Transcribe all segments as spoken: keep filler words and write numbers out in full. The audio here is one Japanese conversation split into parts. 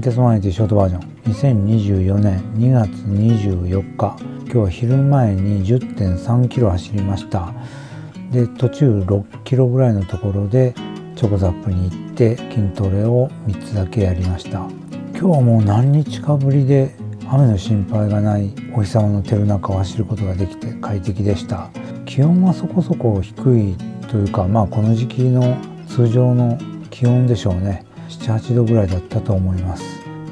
短期毎日ショートバージョンにせんにじゅうよねんにがつにじゅうよっか、今日は昼前に じゅってんさんキロ走りました。で、途中ろっキロぐらいのところでチョコザップに行って筋トレをみっつだけやりました。今日はもう何日かぶりで雨の心配がないお日様の照る中を走ることができて快適でした。気温はそこそこ低いというか、まあこの時期の通常の気温でしょうね。なな、はちどぐらいだったと思います。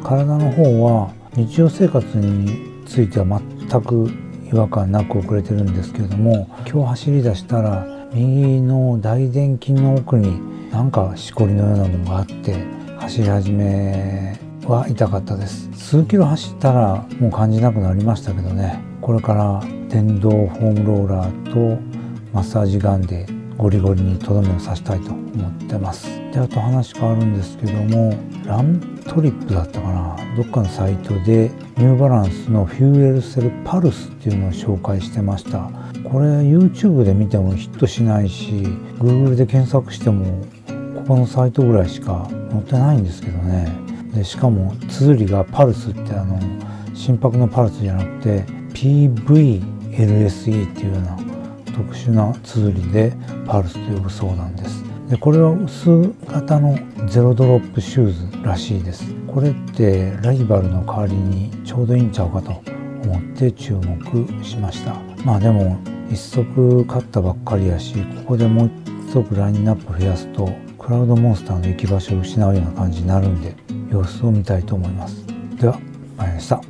体の方は日常生活については全く違和感なく遅れてるんですけれども、今日走り出したら右の大臀筋の奥になんかしこりのようなものがあって、走り始めは痛かったです。数キロ走ったらもう感じなくなりましたけどね。これから電動フォームローラーとマッサージガンでゴリゴリにとどめを刺したいと思ってます。で、あと話変わるんですけども、ラントリップだったかな、どっかのサイトでニューバランスのフューエルセルパルスっていうのを紹介してました。これ YouTube で見てもヒットしないし、 Google で検索してもここのサイトぐらいしか載ってないんですけどね。で、しかも綴りがパルスって、あの心拍のパルスじゃなくて ピーブイエルエスイー っていうような特殊な綴りでパルスと呼ぶそうなんです。で、これは薄型のゼロドロップシューズらしいです。これってライバルの代わりにちょうどいいんちゃうかと思って注目しました。まあでも一足買ったばっかりやし、ここでもう一足ラインナップ増やすとクラウドモンスターの行き場所を失うような感じになるんで、様子を見たいと思います。では、まいりました。